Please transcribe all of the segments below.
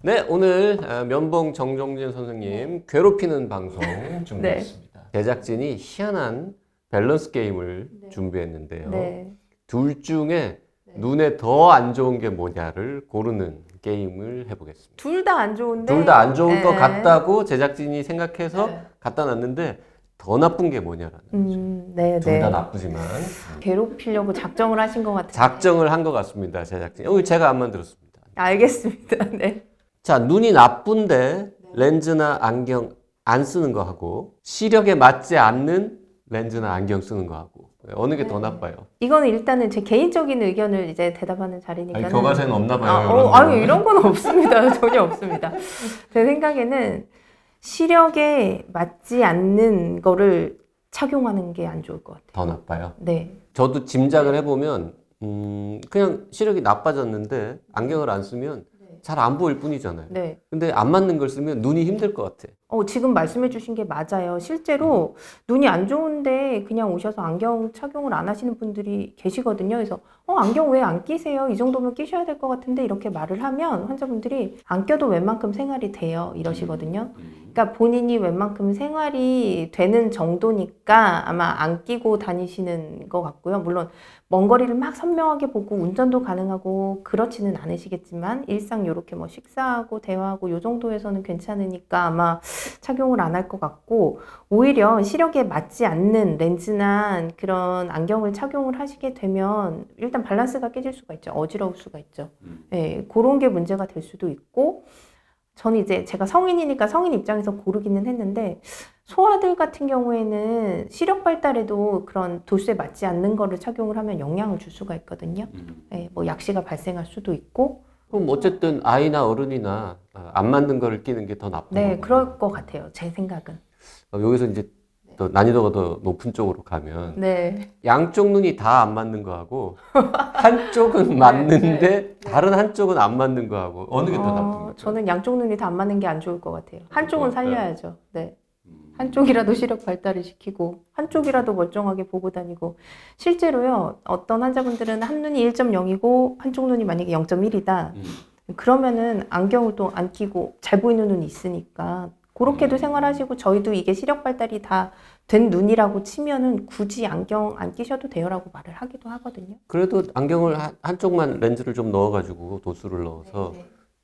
네, 오늘 면봉 정종진 선생님 괴롭히는 방송 준비했습니다. 네. 제작진이 희한한 밸런스 게임을 준비했는데요. 네. 둘 중에 눈에 더 안 좋은 게 뭐냐를 고르는 게임을 해보겠습니다. 둘 다 안 좋은데? 둘 다 안 좋은 것 같다고 제작진이 생각해서 갖다 놨는데 더 나쁜 게 뭐냐라는 거죠. 네, 둘 다 나쁘지만 괴롭히려고 작정을 하신 것 같아요. 작정을 한 것 같습니다, 제작진. 여기 제가 안 만들었습니다. 알겠습니다. 네. 자, 눈이 나쁜데 렌즈나 안경 안 쓰는 거 하고 시력에 맞지 않는 렌즈나 안경 쓰는 거 하고 어느 게 더 나빠요? 이거는 일단은 제 개인적인 의견을 이제 대답하는 자리니까. 아니, 교과서에는 없나 봐요. 이런 건 없습니다. 전혀 없습니다. 제 생각에는 시력에 맞지 않는 거를 착용하는 게 안 좋을 것 같아요. 더 나빠요? 네. 저도 짐작을 해보면 그냥 시력이 나빠졌는데 안경을 안 쓰면 잘 안 보일 뿐이잖아요. 네. 근데 안 맞는 걸 쓰면 눈이 힘들 것 같아. 지금 말씀해 주신 게 맞아요. 실제로 눈이 안 좋은데 그냥 오셔서 안경 착용을 안 하시는 분들이 계시거든요. 그래서 안경 왜 안 끼세요? 이 정도면 끼셔야 될 것 같은데 이렇게 말을 하면 환자분들이 안 껴도 웬만큼 생활이 돼요. 이러시거든요. 그러니까 본인이 웬만큼 생활이 되는 정도니까 아마 안 끼고 다니시는 것 같고요. 물론 먼 거리를 막 선명하게 보고 운전도 가능하고 그렇지는 않으시겠지만 일상 이렇게 뭐 식사하고 대화하고 이 정도에서는 괜찮으니까 아마 착용을 안 할 것 같고, 오히려 시력에 맞지 않는 렌즈나 그런 안경을 착용을 하시게 되면 일단 밸런스가 깨질 수가 있죠. 어지러울 수가 있죠. 네, 그런 게 문제가 될 수도 있고, 저는 이제 제가 성인이니까 성인 입장에서 고르기는 했는데 소아들 같은 경우에는 시력 발달에도 그런 도수에 맞지 않는 거를 착용을 하면 영향을 줄 수가 있거든요. 네, 뭐 약시가 발생할 수도 있고. 그럼 어쨌든 아이나 어른이나 안 맞는 거를 끼는 게 더 나쁜 거예요? 네, 그럴 것 같아요. 제 생각은. 여기서 이제 더 난이도가 더 높은 쪽으로 가면 양쪽 눈이 다 안 맞는 거하고 한쪽은 맞는데 다른 한쪽은 안 맞는 거하고 어느 게 더 나쁜 거죠? 저는 양쪽 눈이 다 안 맞는 게 안 좋을 것 같아요. 한쪽은 살려야죠. 네. 한쪽이라도 시력 발달을 시키고 한쪽이라도 멀쩡하게 보고 다니고. 실제로요, 어떤 환자분들은 한 눈이 1.0이고 한쪽 눈이 만약에 0.1이다 그러면은 안경을 또 안 끼고 잘 보이는 눈이 있으니까 그렇게도 생활하시고, 저희도 이게 시력 발달이 다 된 눈이라고 치면은 굳이 안경 안 끼셔도 돼요라고 말을 하기도 하거든요. 그래도 안경을 한쪽만 렌즈를 좀 넣어가지고 도수를 넣어서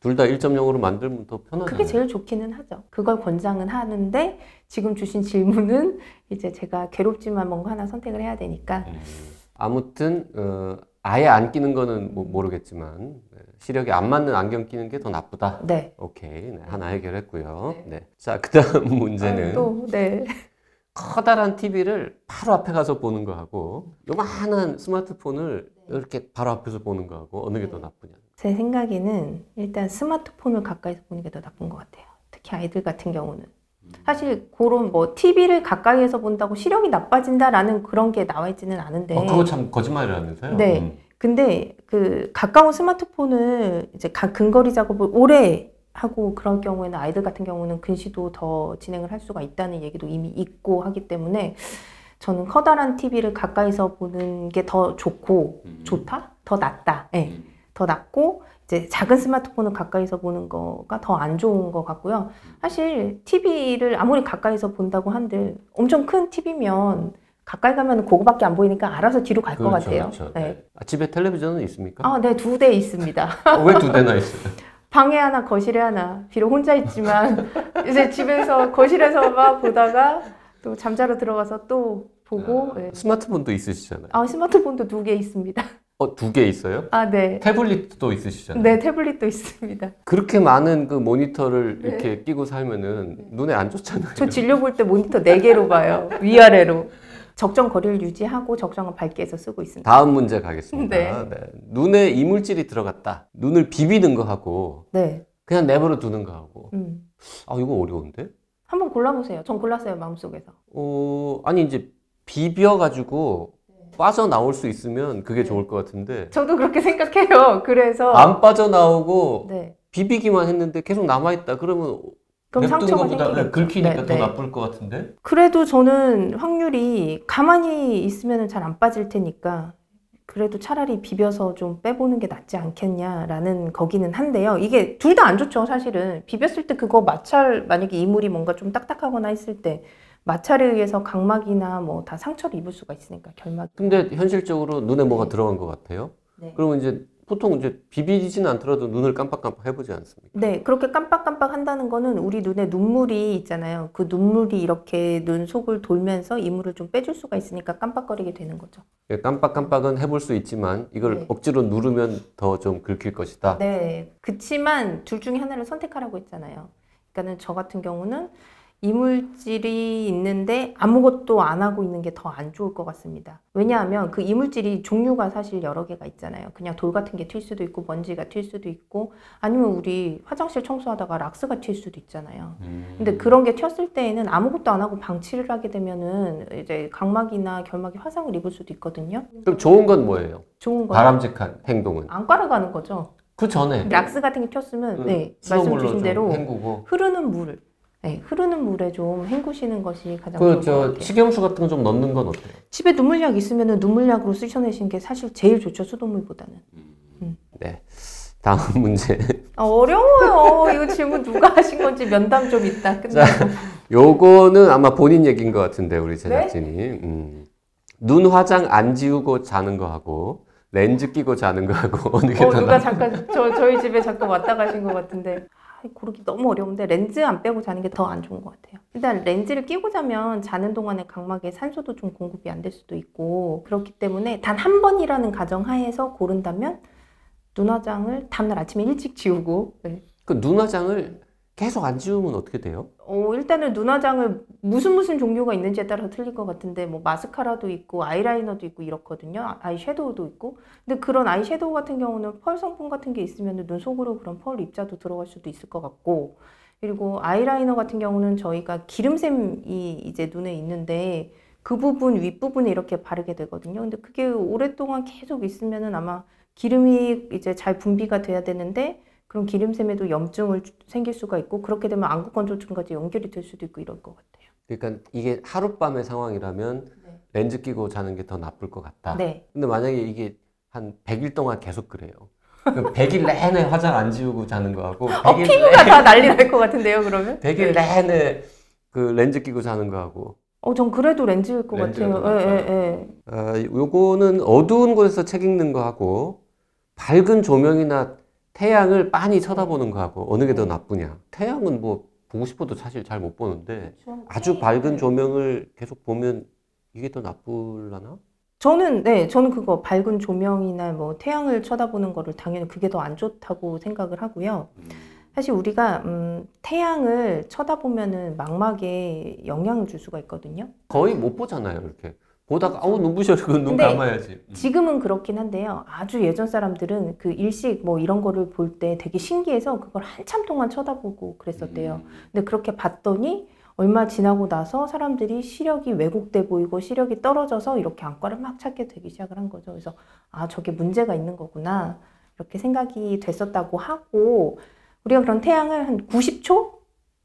둘 다 1.0으로 만들면 더 편하죠. 그게 제일 좋기는 하죠. 그걸 권장은 하는데 지금 주신 질문은 이제 제가 괴롭지만 뭔가 하나 선택을 해야 되니까. 아무튼 아예 안 끼는 거는 모르겠지만 시력이 안 맞는 안경 끼는 게 더 나쁘다. 네. 오케이. 네, 하나 해결했고요. 네. 네. 자, 그다음 문제는 커다란 TV를 바로 앞에 가서 보는 거하고 요만한 스마트폰을 이렇게 바로 앞에서 보는 거하고 어느 게 더 나쁘냐. 제 생각에는 일단 스마트폰을 가까이서 보는 게 더 나쁜 것 같아요. 특히 아이들 같은 경우는. 사실 그런 뭐 TV를 가까이에서 본다고 시력이 나빠진다라는 그런 게 나와 있지는 않은데. 그거 참 거짓말이라면서요? 네. 근데 그 가까운 스마트폰을 이제 근거리 작업을 오래 하고 그런 경우에는 아이들 같은 경우는 근시도 더 진행을 할 수가 있다는 얘기도 이미 있고 하기 때문에 저는 커다란 TV를 가까이서 보는 게 더 좋고 좋다? 더 낫다. 예. 네. 더 낫고 이제 작은 스마트폰을 가까이서 보는 거가 더 안 좋은 것 같고요. 사실 TV를 아무리 가까이서 본다고 한들 엄청 큰 TV면 가까이 가면 그거밖에 안 보이니까 알아서 뒤로 갈 것 같아요. 그렇죠. 네. 아, 집에 텔레비전은 있습니까? 네, 2대 있습니다. 왜 2대나 있어요? 방에 하나, 거실에 하나. 비록 혼자 있지만 이제 집에서 거실에서만 보다가 또 잠자러 들어가서 또 보고. 네. 스마트폰도 있으시잖아요. 스마트폰도 2개 있습니다. 2개 있어요? 네. 태블릿도 있으시잖아요. 네, 태블릿도 있습니다. 그렇게 많은 그 모니터를 이렇게 끼고 살면은 눈에 안 좋잖아요. 저 진료 볼 때 모니터 4개로 봐요. 위아래로. 적정 거리를 유지하고 적정한 밝기에서 쓰고 있습니다. 다음 문제 가겠습니다. 네. 눈에 이물질이 들어갔다. 눈을 비비는 거 하고 그냥 내버려 두는가 하고. 아, 이거 어려운데? 한번 골라보세요. 전 골랐어요, 마음속에서. 아니, 이제 비벼가지고 빠져나올 수 있으면 그게 네. 좋을 것 같은데. 저도 그렇게 생각해요. 그래서. 안 빠져나오고 네. 비비기만 했는데 계속 남아있다. 그러면. 그럼 상처가 생기니까 긁히니까 네, 더 네. 나쁠 것 같은데? 그래도 저는 확률이 가만히 있으면 잘 안 빠질 테니까 그래도 차라리 비벼서 좀 빼보는 게 낫지 않겠냐라는 거기는 한데요. 이게 둘 다 안 좋죠, 사실은. 비볐을 때 그거 마찰, 만약에 이물이 뭔가 좀 딱딱하거나 했을 때 마찰에 의해서 각막이나 뭐 다 상처를 입을 수가 있으니까, 결막이. 근데 현실적으로 눈에 네. 뭐가 들어간 것 같아요? 네. 그러면 이제 보통 이제 비비지진 않더라도 눈을 깜빡깜빡 해보지 않습니까? 네, 그렇게 깜빡깜빡 한다는 거는 우리 눈에 눈물이 있잖아요. 그 눈물이 이렇게 눈 속을 돌면서 이물을 좀 빼줄 수가 있으니까 깜빡거리게 되는 거죠. 예, 깜빡깜빡은 해볼 수 있지만 이걸 네. 억지로 누르면 더 좀 긁힐 것이다. 네, 그치만 둘 중에 하나를 선택하라고 했잖아요. 그러니까는 저 같은 경우는 이물질이 있는데 아무것도 안 하고 있는 게 더 안 좋을 것 같습니다. 왜냐하면 그 이물질이 종류가 사실 여러 개가 있잖아요. 그냥 돌 같은 게 튈 수도 있고 먼지가 튈 수도 있고 아니면 우리 화장실 청소하다가 락스가 튈 수도 있잖아요. 근데 그런 게 튀었을 때에는 아무것도 안 하고 방치를 하게 되면은 이제 각막이나 결막이 화상을 입을 수도 있거든요. 그럼 좋은 건 뭐예요? 좋은 건 바람직한 행동은? 안과를 가는 거죠. 그 전에 락스 같은 게 튀었으면 네, 말씀 주신 대로 헹구고. 흐르는 물을 네, 흐르는 물에 좀 헹구시는 것이 가장 좋은 것 같아요. 식염수 같은 거 좀 넣는 건 어때요? 집에 눈물약 있으면 눈물약으로 쓰셔내시는 게 사실 제일 좋죠, 수돗물보다는. 네, 다음 문제. 아, 어려워요. 이거 질문 누가 하신 건지 면담 좀 이따 끝나고. 자, 요거는 아마 본인 얘기인 것 같은데, 우리 제작진이. 네? 눈 화장 안 지우고 자는 거 하고 렌즈 끼고 자는 거 하고 어느 게 더 나아? 누가 잠깐 저희 집에 잠깐 왔다 가신 것 같은데. 고르기 너무 어려운데 렌즈 안 빼고 자는 게 더 안 좋은 것 같아요. 일단 렌즈를 끼고 자면 자는 동안에 각막에 산소도 좀 공급이 안 될 수도 있고 그렇기 때문에 단 한 번이라는 가정하에서 고른다면 눈화장을 다음날 아침에 일찍 지우고 네. 그 눈화장을 계속 안 지우면 어떻게 돼요? 일단은 눈화장을 무슨 종류가 있는지에 따라서 틀릴 것 같은데 뭐 마스카라도 있고 아이라이너도 있고 이렇거든요. 아이섀도우도 있고. 근데 그런 아이섀도우 같은 경우는 펄 성분 같은 게 있으면 눈 속으로 그런 펄 입자도 들어갈 수도 있을 것 같고 그리고 아이라이너 같은 경우는 저희가 기름샘이 이제 눈에 있는데 그 부분 윗부분에 이렇게 바르게 되거든요. 근데 그게 오랫동안 계속 있으면은 아마 기름이 이제 잘 분비가 돼야 되는데 그럼 기름샘에도 염증을 생길 수가 있고 그렇게 되면 안구건조증까지 연결이 될 수도 있고 이럴 것 같아요. 그러니까 이게 하룻밤의 상황이라면 네. 렌즈 끼고 자는 게 더 나쁠 것 같다. 네. 근데 만약에 이게 한 100일 동안 계속 그래요. 100일 내내 화장 안 지우고 자는 거하고 100일 피부가 다 난리 날 것 같은데요, 그러면? 100일 내내 그 렌즈 끼고 자는 거하고 전 그래도 렌즈일 것 같아요. 예. 요거는 어두운 곳에서 책 읽는 거하고 밝은 조명이나 태양을 빤히 쳐다보는 거하고 어느 게 더 나쁘냐? 태양은 뭐 보고 싶어도 사실 잘 못 보는데 아주 밝은 조명을 계속 보면 이게 더 나쁠라나? 저는 그거 밝은 조명이나 뭐 태양을 쳐다보는 거를 당연히 그게 더 안 좋다고 생각을 하고요. 사실 우리가 태양을 쳐다보면은 망막에 영향을 줄 수가 있거든요. 거의 못 보잖아요, 이렇게. 보다가 눈부셔 눈 감아야지. 지금은 그렇긴 한데요. 아주 예전 사람들은 그 일식 뭐 이런 거를 볼 때 되게 신기해서 그걸 한참 동안 쳐다보고 그랬었대요. 근데 그렇게 봤더니 얼마 지나고 나서 사람들이 시력이 왜곡돼 보이고 시력이 떨어져서 이렇게 안과를 막 찾게 되기 시작을 한 거죠. 그래서 아, 저게 문제가 있는 거구나. 이렇게 생각이 됐었다고 하고 우리가 그런 태양을 한 90초?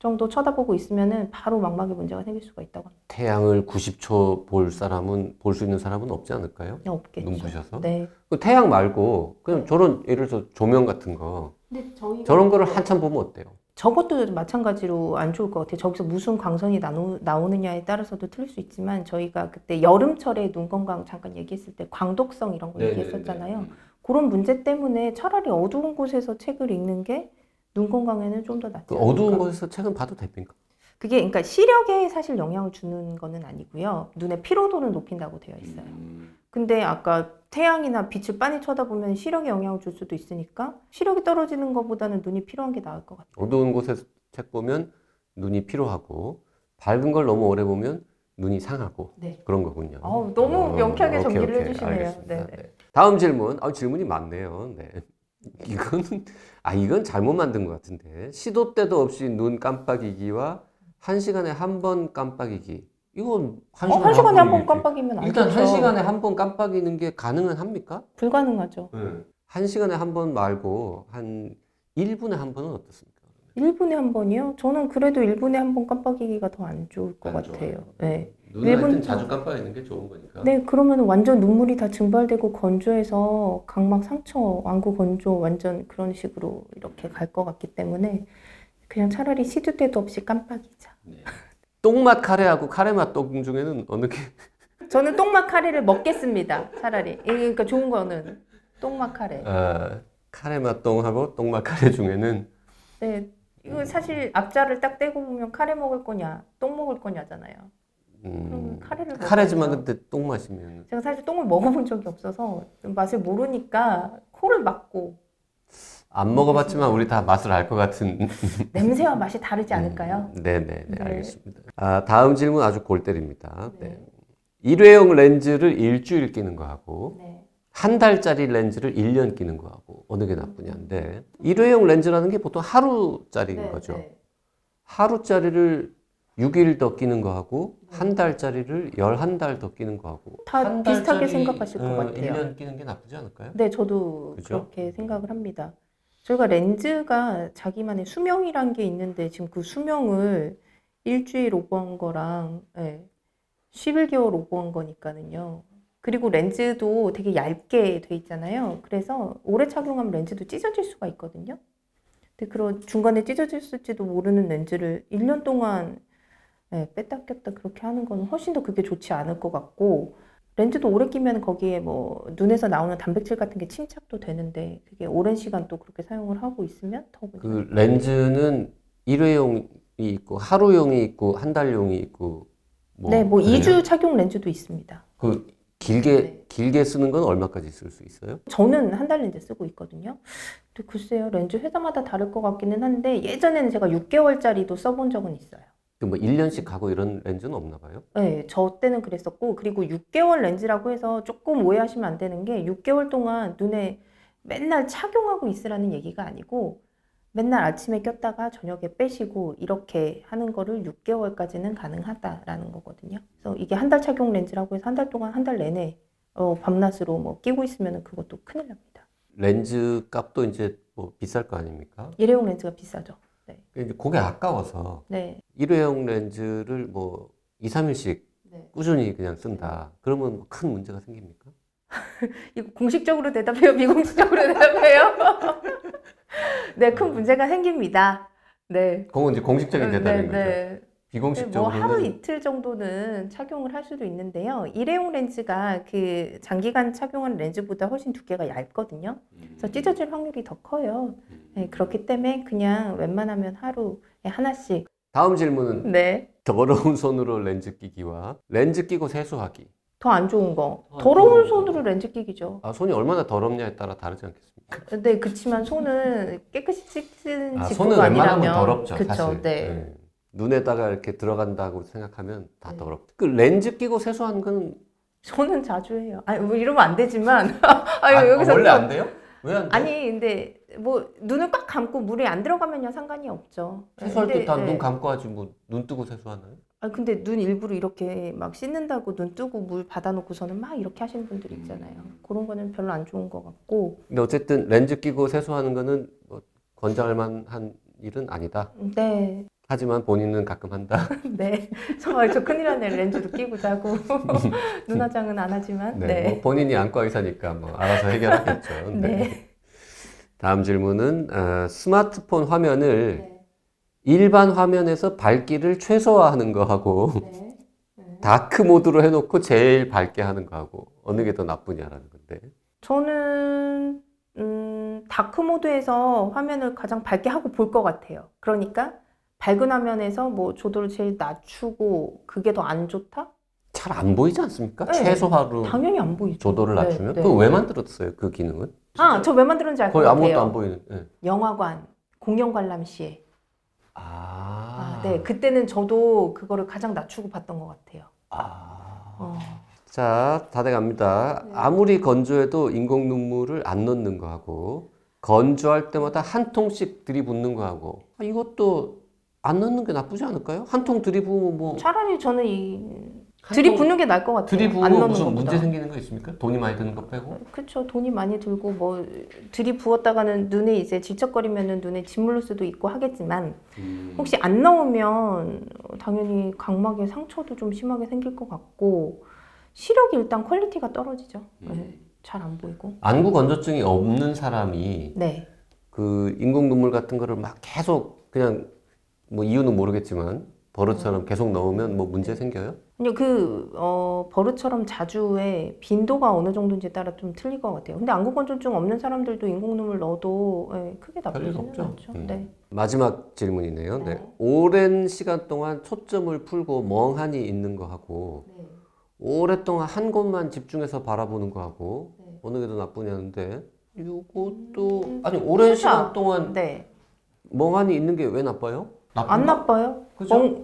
정도 쳐다보고 있으면은 바로 망막에 문제가 생길 수가 있다고 합니다. 태양을 90초 볼 수 있는 사람은 없지 않을까요? 없겠죠. 눈부셔서? 네. 태양 말고 그냥 저런 예를 들어서 조명 같은 거 근데 저런 거를 한참 보면 어때요? 저것도 마찬가지로 안 좋을 것 같아요. 저기서 무슨 광선이 나오느냐에 따라서도 틀릴 수 있지만 저희가 그때 여름철에 눈 건강 잠깐 얘기했을 때 광독성 이런 거 얘기했었잖아요. 그런 문제 때문에 차라리 어두운 곳에서 책을 읽는 게 눈 건강에는 좀 더 낫지 않을까? 어두운 곳에서 책은 봐도 됩니까? 그게 그러니까 시력에 사실 영향을 주는 거는 아니고요. 눈의 피로도를 높인다고 되어 있어요. 근데 아까 태양이나 빛을 빤히 쳐다보면 시력에 영향을 줄 수도 있으니까 시력이 떨어지는 것보다는 눈이 피로한 게 나을 것 같아요. 어두운 곳에서 책 보면 눈이 피로하고 밝은 걸 너무 오래 보면 눈이 상하고 네. 그런 거군요. 너무 명쾌하게 정리를 해주시네요. 네. 다음 질문. 질문이 많네요. 네. 이건 잘못 만든 것 같은데. 시도 때도 없이 눈 깜빡이기와 1시간에 한 번 깜빡이기. 이건 1시간에 한 번 깜빡이면 안 되죠. 일단 1시간에 한 번 깜빡이는 게 가능은 합니까? 불가능하죠. 1시간에 한 번 말고 한 1분에 한 번은 어떻습니까? 1분에 한 번이요? 저는 그래도 1분에 한 번 깜빡이기가 더 안 좋을 것 같아요. 네. 눈을 하여튼 자주 깜빡이는 게 좋은 거니까. 네, 그러면 완전 눈물이 다 증발되고 건조해서 각막 상처, 완구 건조 완전 그런 식으로 이렇게 갈 것 같기 때문에 그냥 차라리 시도 때도 없이 깜빡이자. 네. 똥맛 카레하고 카레맛 똥 중에는 어느 게? 저는 똥맛 카레를 먹겠습니다. 차라리. 그러니까 좋은 거는 똥맛 카레. 아, 카레맛 똥하고 똥맛 카레 중에는. 네, 이거 사실 앞자를 딱 떼고 보면 카레 먹을 거냐, 똥 먹을 거냐잖아요. 그럼 카레를 카레지만 근데 똥 맛이면. 제가 사실 똥을 먹어본 적이 없어서 맛을 모르니까 코를 막고. 안 먹어봤지만 우리 다 맛을 알 것 같은. 냄새와 맛이 다르지 않을까요? 네네네, 네. 알겠습니다. 아, 다음 질문 아주 골 때립니다. 네. 네. 일회용 렌즈를 일주일 끼는 거하고 네. 한 달짜리 렌즈를 1년 끼는 거하고 어느 게 나쁘냐인데, 일회용 렌즈라는 게 보통 하루짜리인 네, 거죠. 네. 하루짜리를 6일 더 끼는 거하고 한 달짜리를 11달 더 끼는 거하고 다 비슷하게 생각하실 것 같아요. 1년 끼는 게 나쁘지 않을까요? 네, 저도 그죠? 그렇게 생각을 합니다. 저희가 렌즈가 자기만의 수명이란 게 있는데 지금 그 수명을 일주일 오버한 거랑 11개월 오버한 거니까는요. 그리고 렌즈도 되게 얇게 돼 있잖아요. 그래서 오래 착용하면 렌즈도 찢어질 수가 있거든요. 근데 그런 중간에 찢어질지도 모르는 렌즈를 1년 동안 뺐다 꼈다 그렇게 하는 건 훨씬 더 그게 좋지 않을 것 같고, 렌즈도 오래 끼면 거기에 뭐 눈에서 나오는 단백질 같은 게 침착도 되는데 그게 오랜 시간 또 그렇게 사용을 하고 있으면 더. 그 렌즈는 일회용이 있고 하루용이 있고 한 달용이 있고 뭐 네, 뭐 2주 착용 렌즈도 있습니다. 그 길게 쓰는 건 얼마까지 쓸 수 있어요? 저는 한 달 렌즈 쓰고 있거든요. 근데 글쎄요, 렌즈 회사마다 다를 것 같기는 한데 예전에는 제가 6개월짜리도 써본 적은 있어요. 뭐 1년씩 가고 이런 렌즈는 없나 봐요? 네, 저 때는 그랬었고, 그리고 6개월 렌즈라고 해서 조금 오해하시면 안 되는 게 6개월 동안 눈에 맨날 착용하고 있으라는 얘기가 아니고 맨날 아침에 꼈다가 저녁에 빼시고 이렇게 하는 거를 6개월까지는 가능하다라는 거거든요. 그래서 이게 한 달 착용 렌즈라고 해서 한 달 동안 한 달 내내 밤낮으로 뭐 끼고 있으면 그것도 큰일 납니다. 렌즈 값도 이제 뭐 비쌀 거 아닙니까? 일회용 렌즈가 비싸죠. 네. 그게 아까워서 네. 일회용 렌즈를 뭐 2, 3일씩 네. 꾸준히 그냥 쓴다. 그러면 큰 문제가 생깁니까? 이거 공식적으로 대답해요? 미공식적으로 대답해요? 네, 큰 문제가 생깁니다. 네. 그건 이제 공식적인 대답인 거죠. 네. 비공식적으로는 뭐 하루 이틀 정도는 착용을 할 수도 있는데요. 일회용 렌즈가 그 장기간 착용하는 렌즈보다 훨씬 두께가 얇거든요. 그래서 찢어질 확률이 더 커요. 네, 그렇기 때문에 그냥 웬만하면 하루에 하나씩. 다음 질문은 네. 더러운 손으로 렌즈 끼기와 렌즈 끼고 세수하기. 더 안 좋은 거. 더러운 손으로 렌즈 끼기죠. 아, 손이 얼마나 더럽냐에 따라 다르지 않겠습니까? 네, 그렇지만 손은 깨끗이 씻은 직구가 아니라면. 손은 웬만하면 더럽죠, 그쵸, 사실. 네. 네. 눈에다가 이렇게 들어간다고 생각하면 다 더럽다. 그 렌즈 끼고 세수하는 건 저는 자주 해요. 아니 뭐 이러면 안 되지만 여기서 원래 안 돼요? 왜 안 돼요? 아니 근데 뭐 눈을 꽉 감고 물이 안 들어가면요 상관이 없죠. 세수할 때 다 눈 감고 하지 뭐 눈 뜨고 세수하나요? 아 근데 눈 일부러 이렇게 막 씻는다고 눈 뜨고 물 받아놓고서는 막 이렇게 하시는 분들 있잖아요. 그런 거는 별로 안 좋은 것 같고. 근데 어쨌든 렌즈 끼고 세수하는 거는 뭐 권장할 만한 일은 아니다. 네. 하지만 본인은 가끔 한다. 네. 저 큰일 나네. 렌즈도 끼고 자고. 눈화장은 안 하지만. 네. 네. 뭐 본인이 안과 의사니까 뭐 알아서 해결하겠죠. 네. 네. 다음 질문은 스마트폰 화면을 네. 일반 화면에서 밝기를 최소화하는 거하고 네. 네. 다크 모드로 해놓고 제일 밝게 하는 거하고 어느 게 더 나쁘냐라는 건데. 저는 다크 모드에서 화면을 가장 밝게 하고 볼 것 같아요. 그러니까 밝은 화면에서 뭐 조도를 제일 낮추고 그게 더 안 좋다? 잘 안 보이지 않습니까? 네. 최소화로 당연히 안 보이죠. 조도를 낮추면? 네, 네. 그거 왜 만들었어요? 그 기능은? 아, 저 왜 만들었는지 알 것 같아요. 거의 아무것도 안 보이는. 네. 영화관, 공연 관람 시에. 아. 아, 네. 그때는 저도 그거를 가장 낮추고 봤던 것 같아요. 아. 자, 다 돼갑니다. 네. 아무리 건조해도 인공 눈물을 안 넣는 거 하고 건조할 때마다 한 통씩 들이붓는 거하고 이것도 안 넣는 게 나쁘지 않을까요? 한 통 들이부으면 뭐 차라리 저는 이 들이붓는 게 나을 것 같아요. 들이부으면 무슨 것보다. 문제 생기는 거 있습니까? 돈이 많이 드는 거 빼고? 그렇죠. 돈이 많이 들고 뭐 들이부었다가는 눈에 이제 질척거리면은 눈에 짓물릴 수도 있고 하겠지만 혹시 안 넣으면 당연히 각막에 상처도 좀 심하게 생길 것 같고 시력이 일단 퀄리티가 떨어지죠. 네. 잘 안 보이고. 안구 건조증이 없는 사람이 네. 그 인공 눈물 같은 거를 막 계속 그냥 뭐 이유는 모르겠지만 버릇처럼 계속 넣으면 뭐 문제 생겨요? 근데 그 버릇처럼 자주의 빈도가 어느 정도인지에 따라 좀 틀릴 것 같아요. 근데 안구 건조증 없는 사람들도 인공 눈물 넣어도 예, 크게 나쁘지는 않죠. 네. 마지막 질문이네요. 네. 오랜 시간 동안 초점을 풀고 멍하니 있는 거 하고 오랫동안 한 곳만 집중해서 바라보는 거 하고 어느 게 더 나쁘냐는데 이것도 아니 오랜 시간 동안 멍하니 있는 게 왜 나빠요? 안 나빠요.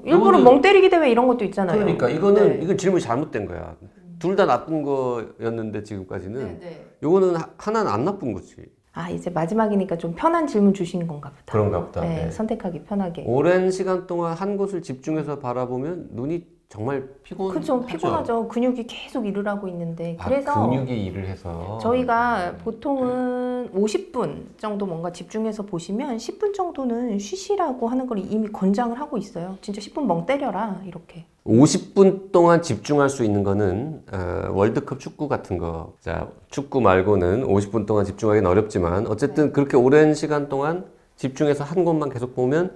일부러 멍 때리기 대회 이런 것도 있잖아요. 그러니까 이거는 이건 질문이 잘못된 거야. 둘 다 나쁜 거였는데 지금까지는 요거는 하나는 안 나쁜 거지. 아 이제 마지막이니까 좀 편한 질문 주신 건가 보다. 그런가 보다. 네, 선택하기 편하게. 오랜 시간 동안 한 곳을 집중해서 바라보면 눈이 정말 피곤하죠. 그렇죠. 피곤하죠. 근육이 계속 일을 하고 있는데 그래서 근육이 일을 해서 저희가 보통은 50분 정도 뭔가 집중해서 보시면 10분 정도는 쉬시라고 하는 걸 이미 권장을 하고 있어요. 진짜 10분 멍 때려라 이렇게. 50분 동안 집중할 수 있는 거는 월드컵 축구 같은 거. 자, 축구 말고는 50분 동안 집중하기는 어렵지만 어쨌든 그렇게 오랜 시간 동안 집중해서 한 곳만 계속 보면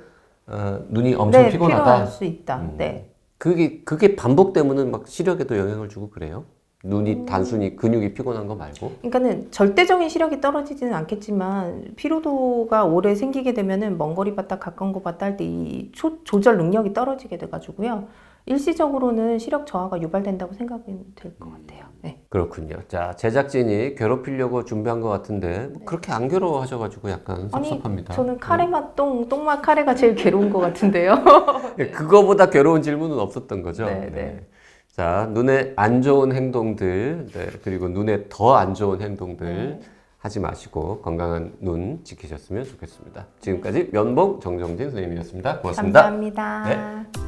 눈이 엄청 피곤하다. 피로할 수 있다. 네. 그게 반복되면은 막 시력에도 영향을 주고 그래요? 눈이 단순히 근육이 피곤한 거 말고? 그러니까는 절대적인 시력이 떨어지지는 않겠지만 피로도가 오래 생기게 되면은 먼 거리 봤다 가까운 거 봤다 할 때 이 조절 능력이 떨어지게 돼가지고요. 일시적으로는 시력 저하가 유발된다고 생각이 될 것 같아요. 네. 그렇군요. 자, 제작진이 괴롭히려고 준비한 것 같은데 뭐 그렇게 안 괴로워하셔가지고 약간 섭섭합니다. 아니, 저는 카레 맛 똥맛 카레가 제일 괴로운 것 같은데요. 네. 그거보다 괴로운 질문은 없었던 거죠. 네. 자, 눈에 안 좋은 행동들 그리고 눈에 더 안 좋은 행동들 하지 마시고 건강한 눈 지키셨으면 좋겠습니다. 지금까지 면봉 정종진 선생님이었습니다. 고맙습니다. 감사합니다. 네.